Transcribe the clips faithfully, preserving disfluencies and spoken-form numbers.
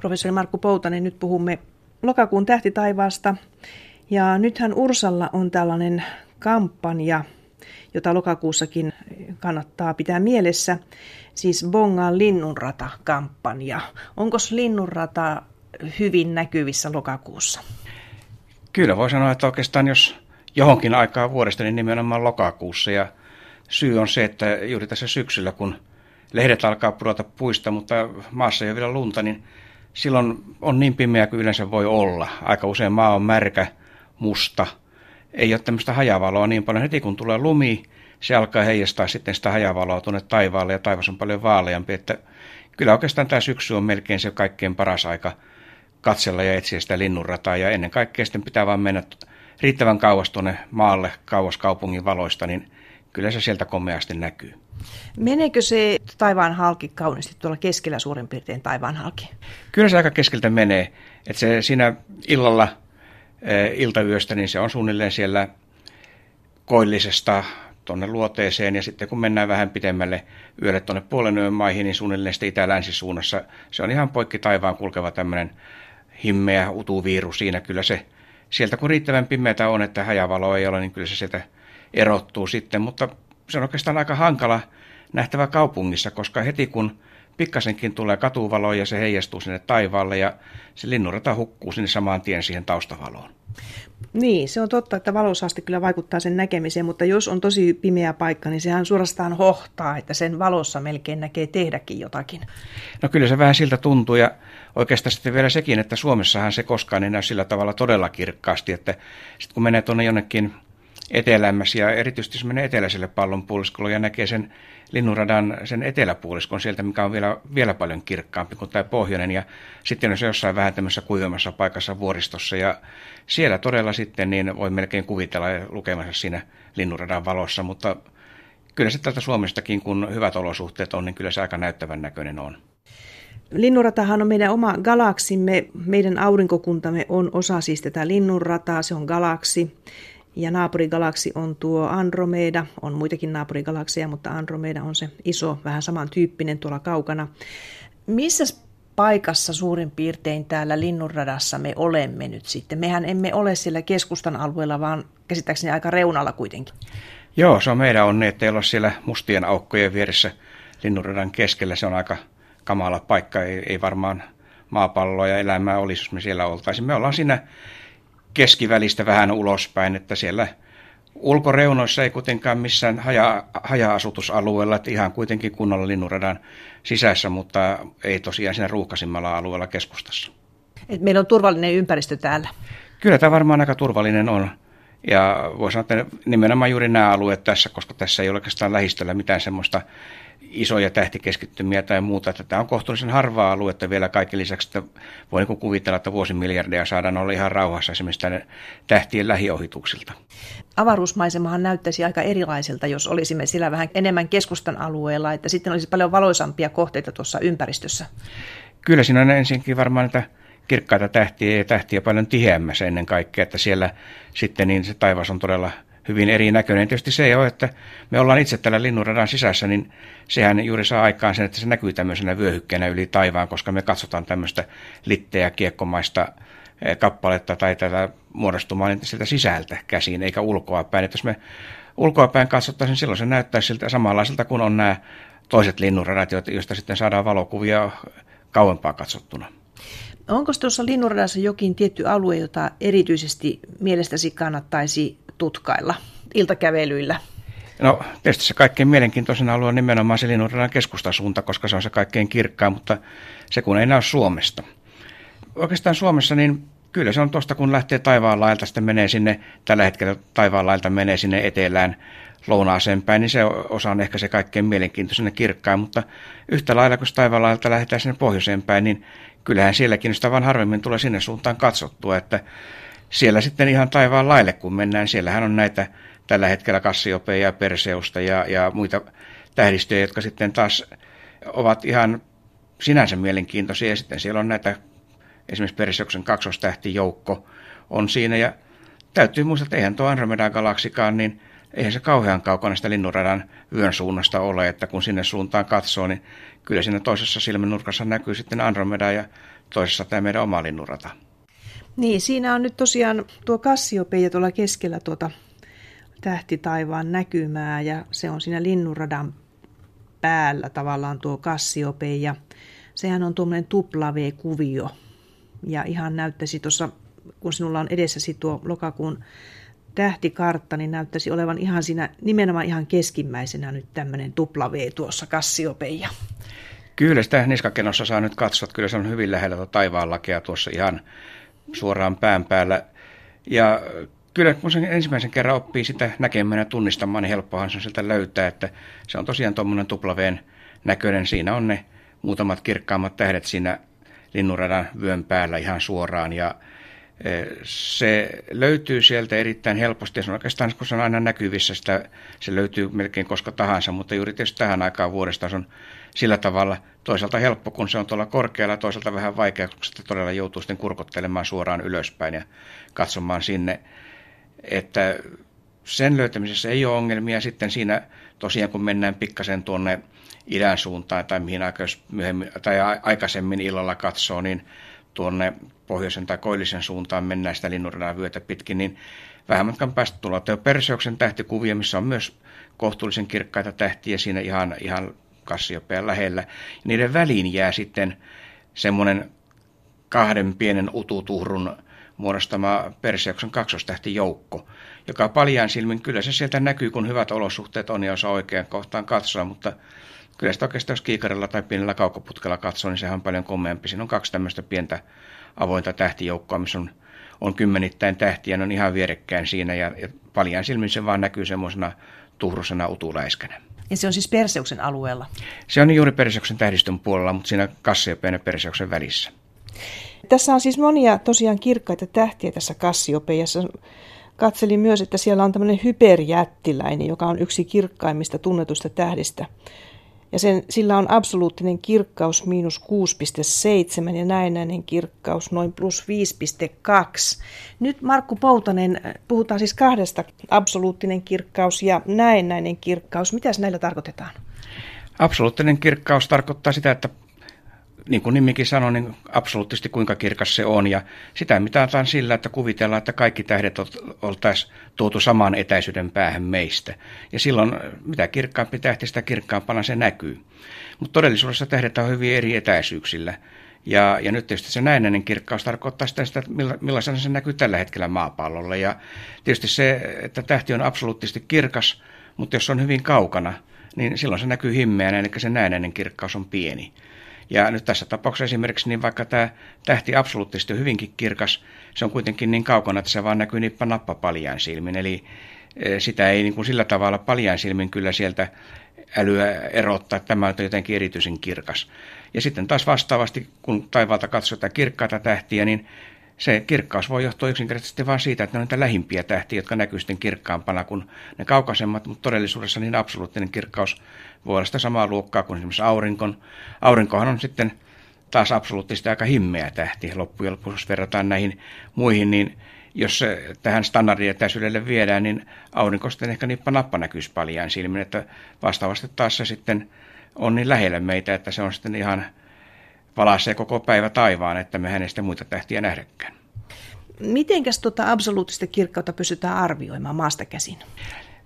professori Markku Poutanen. Nyt puhumme lokakuun tähtitaivaasta. Ja nythän Ursalla on tällainen kampanja, jota lokakuussakin kannattaa pitää mielessä, siis Bongaan linnunrata-kampanja. Onkos linnunrata hyvin näkyvissä lokakuussa? Kyllä voi sanoa, että oikeastaan jos johonkin aikaa vuodesta, niin nimenomaan lokakuussa. Ja syy on se, että juuri tässä syksyllä, kun lehdet alkaa pudota puista, mutta maassa ei ole vielä lunta, niin silloin on niin pimeä kuin yleensä voi olla. Aika usein maa on märkä, musta. Ei ole tämmöistä hajavaloa niin paljon. Heti kun tulee lumi, se alkaa heijastaa sitten sitä hajavaloa tuonne taivaalle, ja taivas on paljon vaaleampi. Että kyllä oikeastaan tämä syksy on melkein se kaikkein paras aika katsella ja etsiä sitä linnunrataa. Ja ennen kaikkea sitten pitää vaan mennä riittävän kauas tuonne maalle, kauas kaupungin valoista, niin kyllä se sieltä komeasti näkyy. Meneekö se taivaan halki kauniisti tuolla keskellä suurin piirtein taivaan halki? Kyllä se aika keskeltä menee. Että se siinä illalla, e, iltayöstä, niin se on suunnilleen siellä koillisesta tuonne luoteeseen. Ja sitten kun mennään vähän pidemmälle yölle tuonne puolen yön maihin, niin suunnilleen sitten itä-länsisuunnassa. Se on ihan poikki taivaan kulkeva tämmöinen himmeä utuviiru siinä. Kyllä se sieltä kun riittävän pimeätä on, että hajavaloa ei ole, niin kyllä se sieltä erottuu sitten, mutta se on oikeastaan aika hankala nähtävä kaupungissa, koska heti kun pikkasenkin tulee katuvaloa ja se heijastuu sinne taivaalle ja se linnunrata hukkuu sinne samaan tien siihen taustavaloon. Niin, se on totta, että valosaste kyllä vaikuttaa sen näkemiseen, mutta jos on tosi pimeä paikka, niin sehän suorastaan hohtaa, että sen valossa melkein näkee tehdäkin jotakin. No kyllä se vähän siltä tuntuu, ja oikeastaan sitten vielä sekin, että Suomessahan se koskaan ei näy sillä tavalla todella kirkkaasti, että sitten kun menee tuonne jonnekin etelämmässä ja erityisesti se menee eteläiselle pallonpuoliskolle ja näkee sen linnunradan sen eteläpuoliskon sieltä, mikä on vielä, vielä paljon kirkkaampi kuin tämä pohjoinen. Ja sitten on se jossain vähän tämmöisessä kuivemmassa paikassa vuoristossa ja siellä todella sitten niin voi melkein kuvitella ja lukemansa siinä linnunradan valossa, mutta kyllä se tältä Suomestakin, kun hyvät olosuhteet on, niin kyllä se aika näyttävän näköinen on. Linnunratahan on meidän oma galaksimme, meidän aurinkokuntamme on osa siis tätä linnunrataa, se on galaksi. Ja naapurigalaksi on tuo Andromeda, on muitakin naapurigalakseja, mutta Andromeda on se iso, vähän samantyyppinen tuolla kaukana. Missä paikassa suurin piirtein täällä linnunradassa me olemme nyt sitten? Mehän emme ole siellä keskustan alueella, vaan käsittääkseni aika reunalla kuitenkin. Joo, se on meidän onni, ettei olla siellä mustien aukkojen vieressä linnunradan keskellä. Se on aika kamala paikka, ei, ei varmaan maapalloa ja elämää olisi, jos me siellä oltaisiin. Me ollaan siinä keskivälistä vähän ulospäin, että siellä ulkoreunoissa ei kuitenkaan missään haja, haja-asutusalueella, että ihan kuitenkin kunnolla linnunradan sisässä, mutta ei tosiaan siinä ruuhkaisimmalla alueella keskustassa. Et meillä on turvallinen ympäristö täällä? Kyllä tämä varmaan aika turvallinen on, ja voi sanoa, että nimenomaan juuri nämä alueet tässä, koska tässä ei ole oikeastaan lähistöllä mitään semmoista isoja tähtikeskittymiä tai muuta. Että tämä on kohtuullisen harvaa aluetta vielä kaiken lisäksi, että voi niin kuvitella, että vuosimiljardeja saadaan olla ihan rauhassa esimerkiksi tähtien lähiohituksilta. Avaruusmaisemahan näyttäisi aika erilaiselta, jos olisimme siellä vähän enemmän keskustan alueella, että sitten olisi paljon valoisampia kohteita tuossa ympäristössä. Kyllä siinä on ensinkin varmaan näitä kirkkaita tähtiä ja tähtiä paljon tiheämmässä ennen kaikkea, että siellä sitten niin se taivas on todella hyvin erinäköinen. Tietysti se ei ole, että me ollaan itse täällä linnunradan sisässä, niin sehän juuri saa aikaan sen, että se näkyy tämmöisenä vyöhykkeenä yli taivaan, koska me katsotaan tämmöistä litteä kiekkomaista kappaletta tai tätä muodostumaa niin sieltä sisältä käsiin, eikä ulkoa päin. Että jos me ulkoa päin katsottaisiin, silloin se näyttää siltä samanlaiselta kuin on nämä toiset linnunradat, joista sitten saadaan valokuvia kauempaa katsottuna. Onko tuossa linnunradassa jokin tietty alue, jota erityisesti mielestäsi kannattaisi tutkailla iltakävelyillä? No tietysti se kaikkein mielenkiintoisena alue on nimenomaan se linnunradan keskustasuunta, koska se on se kaikkein kirkkain, mutta se kun ei näy Suomesta. Oikeastaan Suomessa niin kyllä se on tuosta, kun lähtee taivaanlaelta, sitten menee sinne, tällä hetkellä taivaanlaelta menee sinne etelään lounaaseen päin, niin se osa on ehkä se kaikkein mielenkiintoisena kirkkain, mutta yhtä lailla kun taivaanlaelta lähdetään sinne pohjoiseen päin, niin kyllähän sielläkin sitä vaan harvemmin tulee sinne suuntaan katsottua, että siellä sitten ihan taivaan laille, kun mennään. Siellähän on näitä tällä hetkellä Kassiopeia ja Perseusta ja, ja muita tähdistöjä, jotka sitten taas ovat ihan sinänsä mielenkiintoisia. Ja sitten siellä on näitä, esimerkiksi Perseuksen kaksostähtijoukko on siinä. Ja täytyy muistaa, että eihän tuo Andromeda-galaksikaan, niin eihän se kauhean kaukana sitä linnunradan yön suunnasta ole. Että kun sinne suuntaan katsoo, niin kyllä siinä toisessa silmän nurkassa näkyy sitten Andromeda ja toisessa tämä meidän oma linnunrata. Niin, siinä on nyt tosiaan tuo Kassiopeia tuolla keskellä tuota tähtitaivaan näkymää, ja se on siinä linnunradan päällä tavallaan tuo Kassiopeia. Sehän on tuommoinen tupla V -kuvio, ja ihan näyttäisi tuossa, kun sinulla on edessäsi tuo lokakuun tähtikartta, niin näyttäisi olevan ihan siinä, nimenomaan ihan keskimmäisenä nyt tämmöinen tupla V tuossa Kassiopeia. Kyllä, sitä niskakennossa saa nyt katsoa, kyllä se on hyvin lähellä taivaanlakea tuossa ihan suoraan pään päällä. Ja kyllä kun sen ensimmäisen kerran oppii sitä näkemään ja tunnistamaan, niin helppohan se sieltä löytää, että se on tosiaan tuommoinen tuplaveen näköinen. Siinä on ne muutamat kirkkaammat tähdet siinä linnunradan vyön päällä ihan suoraan, ja se löytyy sieltä erittäin helposti, ja se on oikeastaan, kun se on aina näkyvissä, sitä, se löytyy melkein koska tahansa, mutta juuri tietysti tähän aikaan vuodesta se on sillä tavalla toisaalta helppo, kun se on tuolla korkealla, toisaalta vähän vaikea, kun sitä todella joutuu sitten kurkottelemaan suoraan ylöspäin ja katsomaan sinne, että sen löytämisessä ei ole ongelmia. Sitten siinä tosiaan, kun mennään pikkasen tuonne idän suuntaan tai mihin tai aikaisemmin illalla katsoo, niin tuonne pohjoisen tai koillisen suuntaan mennään sitä linnunradan vyötä pitkin, niin vähän matkan päästä tullaan tuo Perseuksen tähtikuvia, missä on myös kohtuullisen kirkkaita tähtiä siinä ihan, ihan Kassiopean lähellä. Niiden väliin jää sitten semmoinen kahden pienen ututuhrun muodostama Perseuksen kaksostähtijoukko, joka paljaan silmin, kyllä se sieltä näkyy, kun hyvät olosuhteet on ja osaa oikeaan kohtaan katsoa, mutta kyllä sitä oikeastaan, jos kiikarilla tai pienellä kaukoputkella katsoo, niin sehän on paljon komeampi. Siinä on kaksi tämmöistä pientä avointa tähtijoukkoa, missä on, on kymmenittäin tähtiä, ne on ihan vierekkäin siinä, ja, ja paljaan silmin se vaan näkyy semmoisena tuhrusena utuläiskänä. Ja se on siis Perseuksen alueella? Se on juuri Perseuksen tähdistön puolella, mutta siinä Kassiopean ja Perseuksen välissä. Tässä on siis monia tosiaan kirkkaita tähtiä tässä Kassiopeiassa. Katselin myös, että siellä on tämmöinen hyperjättiläinen, joka on yksi kirkkaimmista tunnetusta tähdistä. Ja sen, sillä on absoluuttinen kirkkaus miinus kuusi pilkku seitsemän ja näennäinen kirkkaus noin plus viisi pilkku kaksi. Nyt Markku Poutanen, puhutaan siis kahdesta, absoluuttinen kirkkaus ja näennäinen kirkkaus. Mitäs näillä tarkoitetaan? Absoluuttinen kirkkaus tarkoittaa sitä, että niin kuin nimikin sanoi, niin absoluuttisesti kuinka kirkas se on. Ja sitä mitataan sillä, että kuvitellaan, että kaikki tähdet oltaisiin tuotu samaan etäisyyden päähän meistä. Ja silloin mitä kirkkaampi tähti, sitä kirkkaampana se näkyy. Mutta todellisuudessa tähdet on hyvin eri etäisyyksillä. Ja, ja nyt tietysti se näennäinen kirkkaus tarkoittaa sitä, että millaisena se näkyy tällä hetkellä maapallolla. Ja tietysti se, että tähti on absoluuttisesti kirkas, mutta jos se on hyvin kaukana, niin silloin se näkyy himmeänä, eli se näennäinen kirkkaus on pieni. Ja nyt tässä tapauksessa esimerkiksi, niin vaikka tämä tähti absoluuttisesti on hyvinkin kirkas, se on kuitenkin niin kaukana, että se vaan näkyy nippa nappa paljain silmin. Eli sitä ei niin kuin sillä tavalla paljain silmin kyllä sieltä älyä erottaa, että tämä on jotenkin erityisen kirkas. Ja sitten taas vastaavasti, kun taivaalta katsotaan kirkkaita tähtiä, niin se kirkkaus voi johtua yksinkertaisesti vain siitä, että ne on niitä lähimpiä tähtiä, jotka näkyy sitten kirkkaampana kuin ne kaukaisemmat, mutta todellisuudessa niin absoluuttinen kirkkaus voi olla sitä samaa luokkaa kuin esimerkiksi aurinkon. Aurinkohan on sitten taas absoluuttisesti aika himmeä tähti loppujen lopuksi, jos verrataan näihin muihin, niin jos se tähän standardietäisyydelle viedään, niin aurinko sitten ehkä nippa nappa näkyisi paljain silmin, että vastaavasti taas se sitten on niin lähellä meitä, että se on sitten ihan valaisee koko päivä taivaan, että me hänestä muita tähtiä nähdäkään. Mitenkäs tuota absoluuttista kirkkautta pystytään arvioimaan maasta käsin?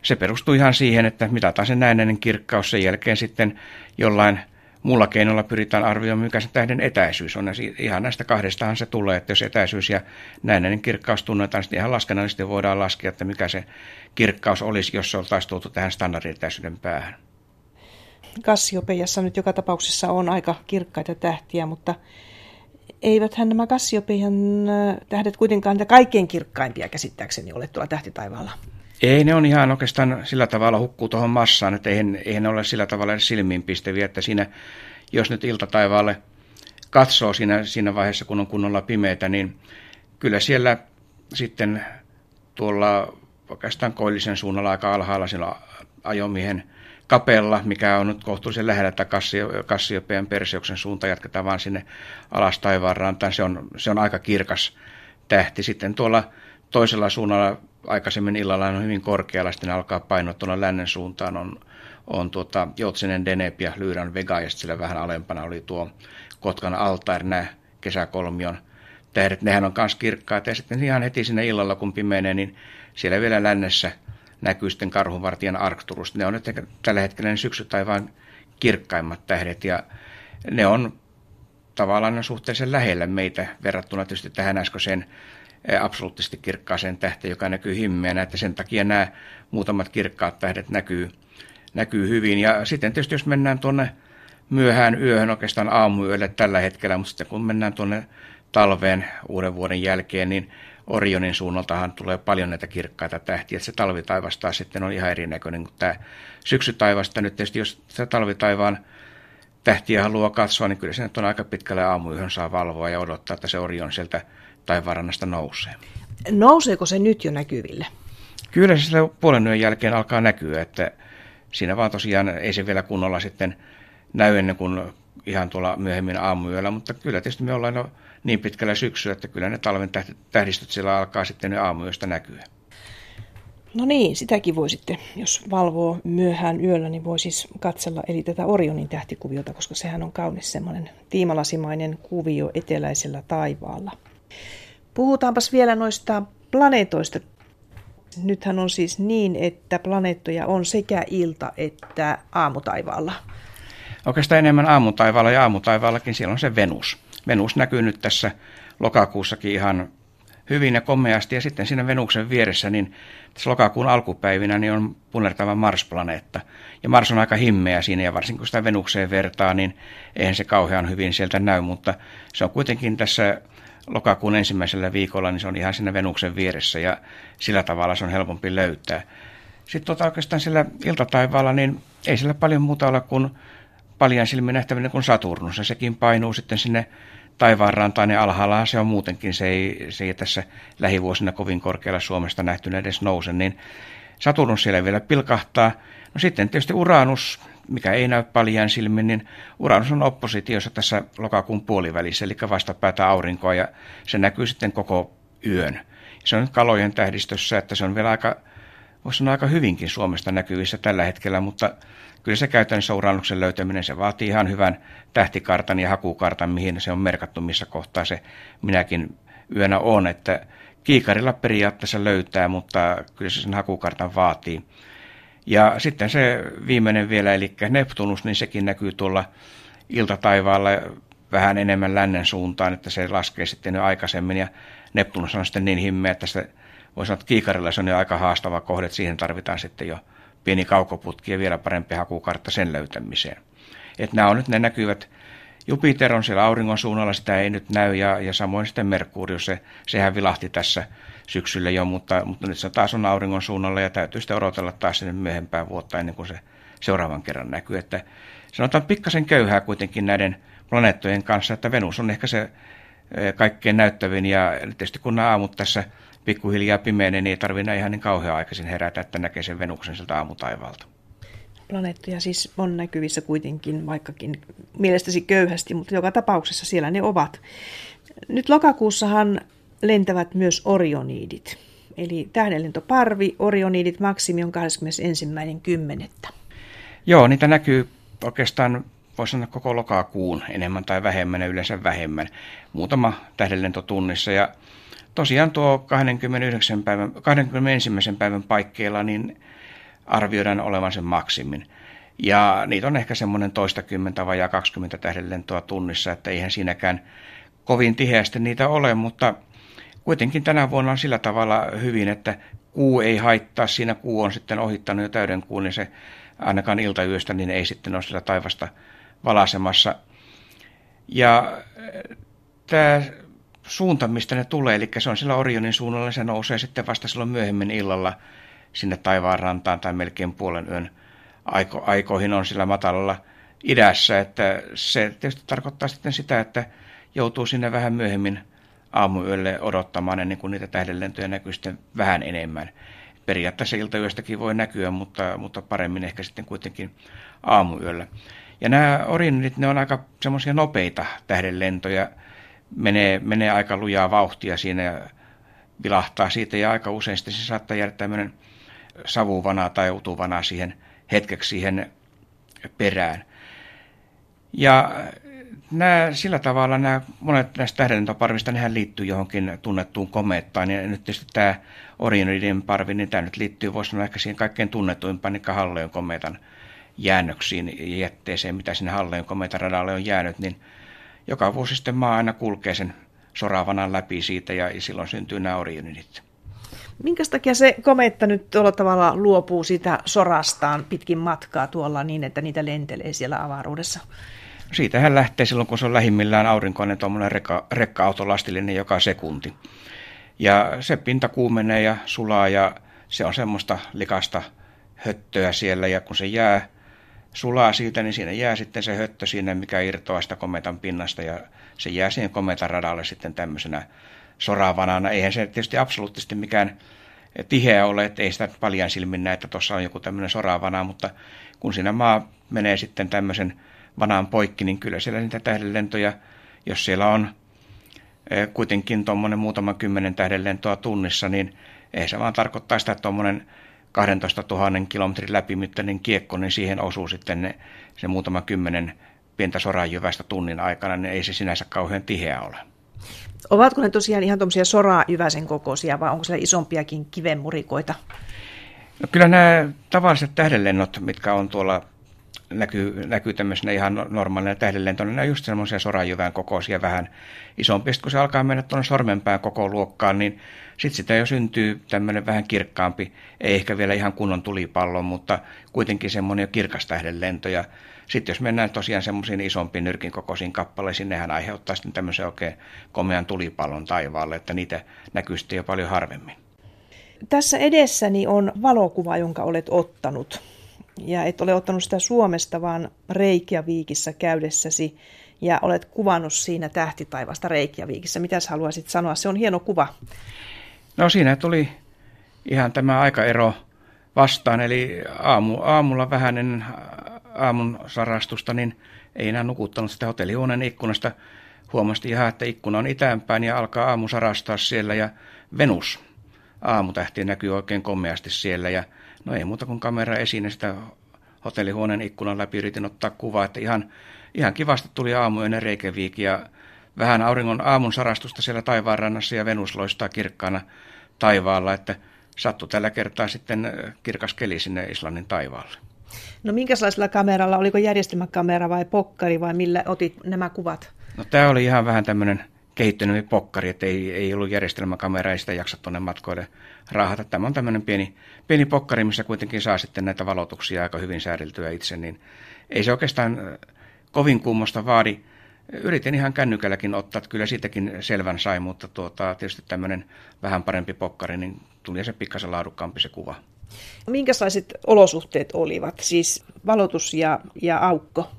Se perustuu ihan siihen, että mitataan se näennäinen kirkkaus, sen jälkeen sitten jollain muulla keinolla pyritään arvioimaan, mikä se tähden etäisyys on. Ja ihan näistä kahdestahan se tulee, että jos etäisyys ja näennäinen kirkkaus tunnetaan, niin ihan laskennallisesti voidaan laskea, että mikä se kirkkaus olisi, jos se oltaisiin tuotu tähän standardietäisyyden päähän. Kassiopeiassa nyt joka tapauksessa on aika kirkkaita tähtiä, mutta eiväthän nämä Kassiopeian tähdet kuitenkaan niitä kaikkein kirkkaimpia käsittääkseni ole tuolla tähtitaivaalla. Ei, ne on ihan oikeastaan sillä tavalla hukkuu tuohon massaan, että eihän, eihän ne ole sillä tavalla silmiinpistäviä, että siinä, jos nyt iltataivaalle katsoo siinä, siinä vaiheessa, kun on kunnolla pimeätä, niin kyllä siellä sitten tuolla oikeastaan koillisen suunnalla aika alhaalla siellä ajomiehen Kapella, mikä on nyt kohtuullisen lähellä tätä Kassiopean Perseuksen suunta, jatketaan vaan sinne alas taivaan rantaan. Se on, se on aika kirkas tähti. Sitten tuolla toisella suunnalla aikaisemmin illalla on hyvin korkealla, sitten alkaa painoa tuolla lännen suuntaan. On, on tuota, Joutsenen Deneb ja Lyran Vega, ja sitten vähän alempana oli tuo Kotkan Altair, nämä kesäkolmion tähdet, nehän on myös kirkkaat, ja sitten ihan heti sinne illalla, kun pimenee, niin siellä vielä lännessä näkyy sitten karhunvartijan Arcturus. Ne on nyt tällä hetkellä ne syksy tai vain kirkkaimmat tähdet, ja ne on tavallaan suhteellisen lähellä meitä verrattuna tietysti tähän äskeiseen absoluuttisesti kirkkaaseen tähteen, joka näkyy himmeänä, että sen takia nämä muutamat kirkkaat tähdet näkyy, näkyy hyvin. Ja sitten tietysti jos mennään tuonne myöhään yöhön, oikeastaan aamuyölle tällä hetkellä, mutta sitten kun mennään tuonne talveen uuden vuoden jälkeen, niin Orionin suunnaltahan tulee paljon näitä kirkkaita tähtiä, että se talvitaivas taas sitten on ihan erinäköinen kuin tämä syksytaivasta. Nyt tietysti jos sitä talvitaivaan tähtiä haluaa katsoa, niin kyllä se nyt on aika pitkälle aamuyöhön saa valvoa ja odottaa, että se Orion sieltä taivaanrannasta nousee. Nouseeko se nyt jo näkyville? Kyllä se puolen yön jälkeen alkaa näkyä, että siinä vaan tosiaan ei se vielä kunnolla sitten näy ennen kuin ihan tuolla myöhemmin aamuyöllä, mutta kyllä tietysti me ollaan niin pitkällä syksyllä, että kyllä ne talven tähdistöt siellä alkaa sitten aamuyöstä näkyä. No niin, sitäkin voi sitten, jos valvoo myöhään yöllä, niin voi siis katsella eli tätä Orionin tähtikuviota, koska sehän on kaunis semmoinen tiimalasimainen kuvio eteläisellä taivaalla. Puhutaanpas vielä noista planeetoista. Nythän on siis niin, että planeettoja on sekä ilta- että aamutaivaalla. Oikeastaan enemmän aamutaivaalla, ja aamutaivaallakin siellä on se Venus. Venus näkyy nyt tässä lokakuussakin ihan hyvin ja komeasti, ja sitten siinä Venuksen vieressä, niin tässä lokakuun alkupäivinä, niin on punertava Mars-planeetta. Ja Mars on aika himmeä siinä, ja varsinkin kun sitä Venukseen vertaa, niin eihän se kauhean hyvin sieltä näy, mutta se on kuitenkin tässä lokakuun ensimmäisellä viikolla, niin se on ihan siinä Venuksen vieressä, ja sillä tavalla se on helpompi löytää. Sitten tuota, oikeastaan siellä iltataivaalla, niin ei siellä paljon muuta ole kuin paljon silmin nähtävinen kuin Saturnus, ja sekin painuu sitten sinne taivaanrantaan, ja alhaallahan se on muutenkin, se ei, se ei tässä lähivuosina kovin korkealla Suomesta nähtynä edes nouse, niin Saturnus siellä vielä pilkahtaa. No sitten tietysti Uranus, mikä ei näy paljon silmin, niin Uranus on oppositiossa tässä lokakuun puolivälissä, eli vastapäätä aurinkoa, ja se näkyy sitten koko yön. Se on nyt kalojen tähdistössä, että se on vielä aika, voisi sanoa aika hyvinkin Suomesta näkyvissä tällä hetkellä, mutta kyllä se käytännössä Uranuksen löytäminen, se vaatii ihan hyvän tähtikartan ja hakukartan, mihin se on merkattu, missä kohtaa se minäkin yönä on, että kiikarilla periaatteessa löytää, mutta kyllä se sen hakukartan vaatii. Ja sitten se viimeinen vielä, eli Neptunus, niin sekin näkyy tuolla iltataivaalla vähän enemmän lännen suuntaan, että se laskee sitten jo aikaisemmin, ja Neptunus on sitten niin himmeä, että se voi sanoa, että kiikarilla se on jo aika haastava kohde, että siihen tarvitaan sitten jo pieni kaukoputki ja vielä parempi hakukartta sen löytämiseen. Että nämä on nyt ne näkyvät. Jupiter on siellä auringon suunnalla, sitä ei nyt näy, ja, ja samoin sitten Merkuurio, se, sehän vilahti tässä syksyllä jo, mutta, mutta nyt se taas on auringon suunnalla, ja täytyy sitten odotella taas sinne myöhempään vuotta ennen kuin se seuraavan kerran näkyy. Että sanotaan pikkasen köyhää kuitenkin näiden planeettojen kanssa, että Venus on ehkä se kaikkein näyttävin, ja tietysti kun nämä aamut tässä pikkuhiljaa pimeänä, niin ei tarvitse ihan niin kauhean aikaisin herätä, että näkee sen Venuksen sieltä aamutaivalta. Planeettoja siis on näkyvissä kuitenkin, vaikkakin mielestäsi köyhästi, mutta joka tapauksessa siellä ne ovat. Nyt lokakuussahan lentävät myös orionidit, eli tähdenlentoparvi, orionidit, maksimi on kahdeskymmenesensimmäinen kymmenettä. Joo, niitä näkyy oikeastaan, voisi sanoa, koko lokakuun enemmän tai vähemmän, yleensä vähemmän, muutama tähdenlento tunnissa, ja tosiaan tuo kahdenkymmenenyhdeksännen päivän, kahdenkymmenenyhden päivän paikkeilla niin arvioidaan olevan sen maksimin. Ja niitä on ehkä semmoinen toistakymmentä vajaa kaksikymmentä tähdenlentoa tunnissa, että eihän siinäkään kovin tiheästi niitä ole, mutta kuitenkin tänä vuonna on sillä tavalla hyvin, että kuu ei haittaa, siinä kuu on sitten ohittanut jo täyden kuun, niin se ainakaan iltayöstä niin ei sitten ole sillä taivasta valaisemassa. Ja tämä suunta, mistä ne tulee, eli se on sillä Orionin suunnalla, se nousee sitten vasta silloin myöhemmin illalla sinne taivaanrantaan tai melkein puolen yön aiko, aikoihin on sillä matalalla idässä, että se tietysti tarkoittaa sitten sitä, että joutuu sinne vähän myöhemmin aamuyölle odottamaan ennen kuin niitä tähdenlentoja näkyy sitten vähän enemmän. Periaatteessa iltayöstäkin voi näkyä, mutta, mutta paremmin ehkä sitten kuitenkin aamuyöllä. Ja nämä orionidit, ne on aika semmoisia nopeita tähdenlentoja, menee, menee aika lujaa vauhtia siinä ja vilahtaa siitä, ja aika usein sitten se saattaa jäädä tämmöinen savuvana tai utuvana siihen hetkeksi siihen perään. Ja nämä, sillä tavalla nämä monet näistä tähdenlentoparvista, nehän liittyy johonkin tunnettuun komeettaan. Ja nyt tietysti tämä Orionidin parvi, niin tämä nyt liittyy, voisi sanoa, ehkä siihen kaikkein tunnetuimpaan, eli Halleyn komeetan jäännöksiin ja jätteeseen, mitä sinne Halleyn komeetan radalle on jäänyt, niin joka vuosi sitten maa aina kulkee sen soraavanan läpi siitä, ja silloin syntyy nämä Orionidit. Minkä takia se komeetta nyt tuolla tavalla luopuu sitä sorastaan pitkin matkaa tuolla niin, että niitä lentelee siellä avaruudessa? Siitähän lähtee silloin, kun se on lähimmillään aurinkoinen tuommoinen rekka, rekka-autolastillinen joka sekunti. Ja se pinta kuumenee ja sulaa, ja se on semmoista likasta höttöä siellä, ja kun se jää sulaa siitä, niin siinä jää sitten se höttö siinä, mikä irtoaa sitä kometan pinnasta, ja se jää siihen kometan radalle sitten tämmöisenä soravanana. Eihän se tietysti absoluuttisesti mikään tiheä ole, että ei sitä paljon silmin näe, että tuossa on joku tämmöinen soravana, mutta kun siinä maa menee sitten tämmöisen vanaan poikki, niin kyllä siellä niitä tähdenlentoja, jos siellä on kuitenkin tuommoinen muutama kymmenen tähdenlentoa tunnissa, niin ei se vaan tarkoittaa sitä, että tuommoinen kahdentoistatuhannen kilometrin läpimittainen kiekko, niin siihen osuu sitten ne, se muutama kymmenen pientä soranjyvästä tunnin aikana, niin ei se sinänsä kauhean tiheä ole. Ovatko ne tosiaan ihan tuommoisia sorajyväsen kokoisia, vai onko siellä isompiakin kivenmurikoita? No kyllä nämä tavalliset tähdenlennot, mitkä on tuolla, näkyy, näkyy tämmöisenä ihan normaalina tähdenlentona, nämä on just semmoisia sorajyvän kokoisia vähän isompia. Sitten kun se alkaa mennä tuonne sormenpään koko luokkaan, niin sitten sitä jo syntyy tämmöinen vähän kirkkaampi, ei ehkä vielä ihan kunnon tulipallo, mutta kuitenkin semmoinen jo kirkas tähdenlento. Ja sitten jos mennään tosiaan semmoisiin isompiin nyrkin kokoisiin kappaleisiin, nehän aiheuttaa sitten tämmöisen oikein komean tulipallon taivaalle, että niitä näkyy sitten jo paljon harvemmin. Tässä edessäni on valokuva, jonka olet ottanut. Ja et ole ottanut sitä Suomesta, vaan Reykjavikissa käydessäsi, ja olet kuvannut siinä tähtitaivasta Reykjavikissa. Mitäs haluaisit sanoa? Se on hieno kuva. No siinä tuli ihan tämä aikaero vastaan, eli aamu, aamulla vähän ennen aamun sarastusta, niin ei enää nukuttanut sitä hotellihuoneen ikkunasta. Huomasti ihan, että ikkuna on itäänpäin ja alkaa aamu sarastaa siellä, ja Venus aamutähti näkyy oikein komeasti siellä, ja no ei muuta kuin kamera esiin, sitä hotellihuoneen ikkunan läpi yritin ottaa kuvaa, että ihan, ihan kivasti tuli aamu ennen Reykjavik, ja vähän auringon aamun sarastusta siellä taivaanrannassa, ja Venus loistaa kirkkaana taivaalla, että sattui tällä kertaa sitten kirkas keli sinne Islannin taivaalle. No minkälaisella kameralla, oliko järjestelmäkamera vai pokkari, vai millä otit nämä kuvat? No tämä oli ihan vähän tämmöinen kehittynyt pokkari, että ei, ei ollut järjestelmäkamera, ei sitä jaksa tuonne matkoille raahata. Tämä on tämmöinen pieni, pieni pokkari, missä kuitenkin saa sitten näitä valotuksia aika hyvin säädeltyä itse, niin ei se oikeastaan kovin kummosta vaadi. Yritin ihan kännykälläkin ottaa, että kyllä siitäkin selvän sai, mutta tuota, tietysti tämmöinen vähän parempi pokkari, niin tuli se pikkasen laadukkaampi se kuva. Minkälaiset olosuhteet olivat, siis valotus ja, ja aukko?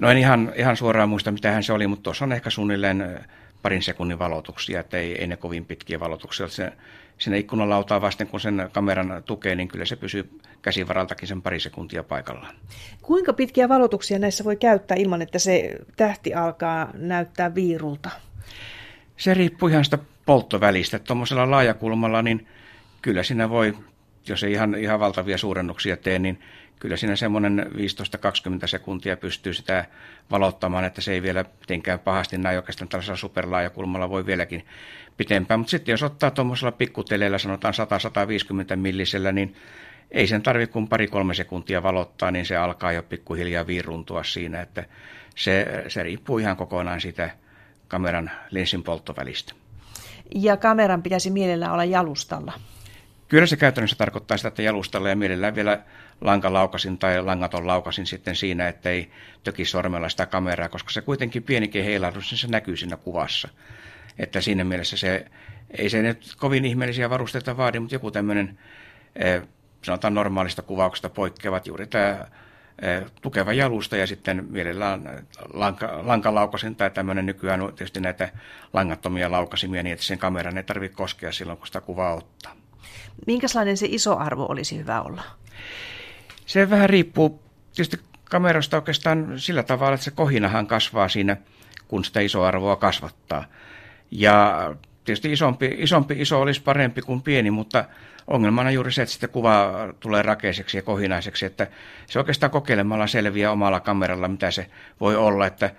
No en ihan, ihan suoraan muista, mitähän se oli, mutta tuossa on ehkä suunnilleen parin sekunnin valotuksia, että ei, ei ne kovin pitkiä valotuksia. Sinne ikkunalautaa vasten, kun sen kameran tukee, niin kyllä se pysyy käsivaraltakin sen pari sekuntia paikallaan. Kuinka pitkiä valotuksia näissä voi käyttää ilman, että se tähti alkaa näyttää viirulta? Se riippuu ihan sitä polttovälistä. Tuommoisella laajakulmalla, niin kyllä siinä voi, jos ei ihan, ihan valtavia suurennuksia tee, niin kyllä siinä semmoinen viisitoista kaksikymmentä sekuntia pystyy sitä valottamaan, että se ei vielä mitenkään pahasti näy. Oikeastaan tällaisella superlaajakulmalla voi vieläkin pitempään. Mutta sitten jos ottaa tuommoisella pikkuteleellä, sanotaan sata-sataviisikymmentä millisellä, niin ei sen tarvitse kuin pari-kolme sekuntia valottaa, niin se alkaa jo pikkuhiljaa viiruntua siinä. Että se, se riippuu ihan kokonaan siitä kameran linssin polttovälistä. Ja kameran pitäisi mielellään olla jalustalla. Kyllä se käytännössä tarkoittaa sitä, että jalustalla ja mielellään vielä lankalaukasin tai langaton laukasin sitten siinä, ettei töki sormella sitä kameraa, koska se kuitenkin pienikin heilahdus, niin se näkyy siinä kuvassa. Että siinä mielessä se, ei se nyt kovin ihmeellisiä varusteita vaadi, mutta joku tämmöinen, sanotaan normaalista kuvauksesta poikkeavat juuri tämä tukeva jalusta ja sitten mielellään lanka, lankalaukasin tai tämmöinen nykyään tietysti näitä langattomia laukasimia niin, että sen kameran ei tarvitse koskea silloin, kun sitä kuvaa ottaa. Minkälainen se iso arvo olisi hyvä olla? Se vähän riippuu tietysti kamerasta oikeastaan sillä tavalla, että se kohinahan kasvaa siinä, kun sitä isoarvoa kasvattaa. Ja tietysti isompi, isompi iso olisi parempi kuin pieni, mutta ongelmana juuri se, että sitä kuva tulee rakeiseksi ja kohinaiseksi, että se oikeastaan kokeilemalla selviää omalla kameralla, mitä se voi olla, että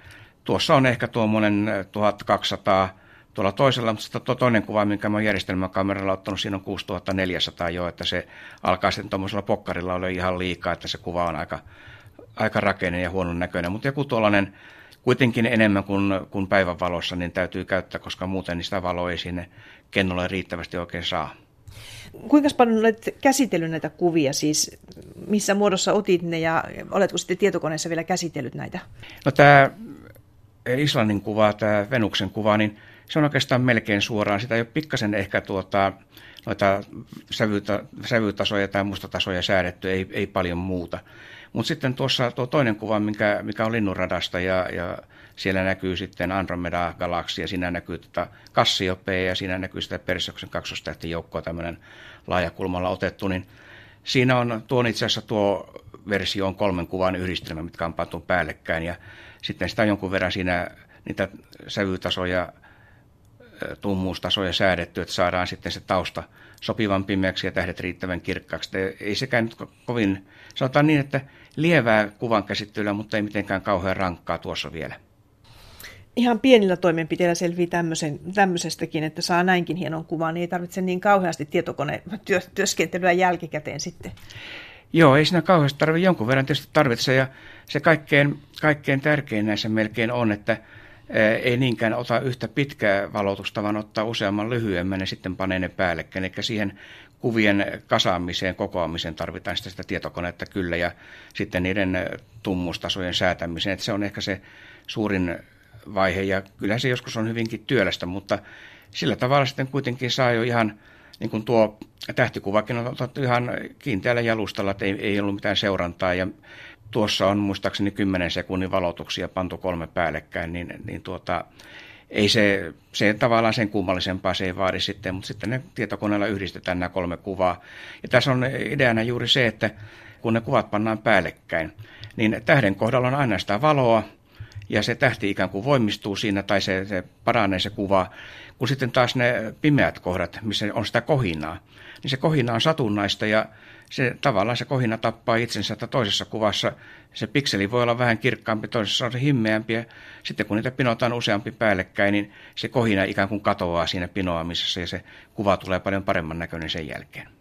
tuossa on ehkä tuommoinen tuhatkaksisataa tuolla toisella, mutta sitten toinen kuva, minkä mä oon järjestelmäkameralla ottanut, siinä on kuusituhattaneljäsataa jo, että se alkaa sitten tuommoisella pokkarilla olla ihan liikaa, että se kuva on aika, aika rakeinen ja huonon näköinen, mutta joku tuollainen kuitenkin enemmän kuin, kuin päivänvalossa, niin täytyy käyttää, koska muuten niistä valoa ei sinne kennolle riittävästi oikein saa. Kuinka paljon olet käsitellyt näitä kuvia, siis missä muodossa otit ne ja oletko sitten tietokoneessa vielä käsitellyt näitä? No tämä Islannin kuva, tämä Venuksen kuva, niin se on oikeastaan melkein suoraan. Sitä ei ole pikkasen ehkä tuota, noita sävyta, sävytasoja tai mustatasoja säädetty, ei, ei paljon muuta. Mutta sitten tuossa tuo toinen kuva, mikä, mikä on Linnunradasta ja, ja siellä näkyy sitten Andromeda-galaksia, siinä näkyy tätä Kassiopeia ja siinä näkyy sitä Perseuksen kaksostähtijoukkoa, tämmöinen laajakulmalla otettu, niin siinä on tuon itse asiassa tuo versio on kolmen kuvan yhdistelmä, mitkä on pantu päällekkäin ja sitten sitä on jonkun verran siinä niitä sävytasoja, tummuustasoja säädetty, että saadaan sitten se tausta sopivan pimeäksi ja tähdet riittävän kirkkaaksi. Ei sekään nyt kovin, sanotaan niin, että lievää kuvan käsittelyä, mutta ei mitenkään kauhean rankkaa tuossa vielä. Ihan pienillä toimenpiteillä selviää tämmöisestäkin, että saa näinkin hienon kuvan, niin ei tarvitse niin kauheasti tietokonetyöskentelyä jälkikäteen sitten. Joo, ei siinä kauheasti tarvitse, jonkun verran tietysti tarvitse ja se kaikkein, kaikkein tärkein näissä melkein on, että ei niinkään ota yhtä pitkää valotusta, vaan ottaa useamman lyhyemmän ja sitten panee ne päällekkäin. Eli siihen kuvien kasaamiseen, kokoamiseen tarvitaan sitä, sitä tietokonetta kyllä ja sitten niiden tummustasojen säätämiseen. Että se on ehkä se suurin vaihe ja kyllä se joskus on hyvinkin työlästä, mutta sillä tavalla sitten kuitenkin saa jo ihan, niin kuin tuo tähtikuvakin on otettu ihan kiinteällä jalustalla, että ei, ei ollut mitään seurantaa ja tuossa on muistaakseni kymmenen sekunnin valotuksia pantu kolme päällekkäin, niin, niin tuota, ei se, se tavallaan sen kummallisempaa se ei vaadi sitten, mutta sitten ne tietokoneella yhdistetään nämä kolme kuvaa. Ja tässä on ideana juuri se, että kun ne kuvat pannaan päällekkäin, niin tähden kohdalla on aina sitä valoa ja se tähti ikään kuin voimistuu siinä tai se, se paranee se kuva, kun sitten taas ne pimeät kohdat, missä on sitä kohinaa, niin se kohina on satunnaista ja se, tavallaan se kohina tappaa itsensä, että toisessa kuvassa se pikseli voi olla vähän kirkkaampi, toisessa on se himmeämpi ja sitten kun niitä pinotaan useampi päällekkäin, niin se kohina ikään kuin katoaa siinä pinoamisessa ja se kuva tulee paljon paremman näköinen sen jälkeen.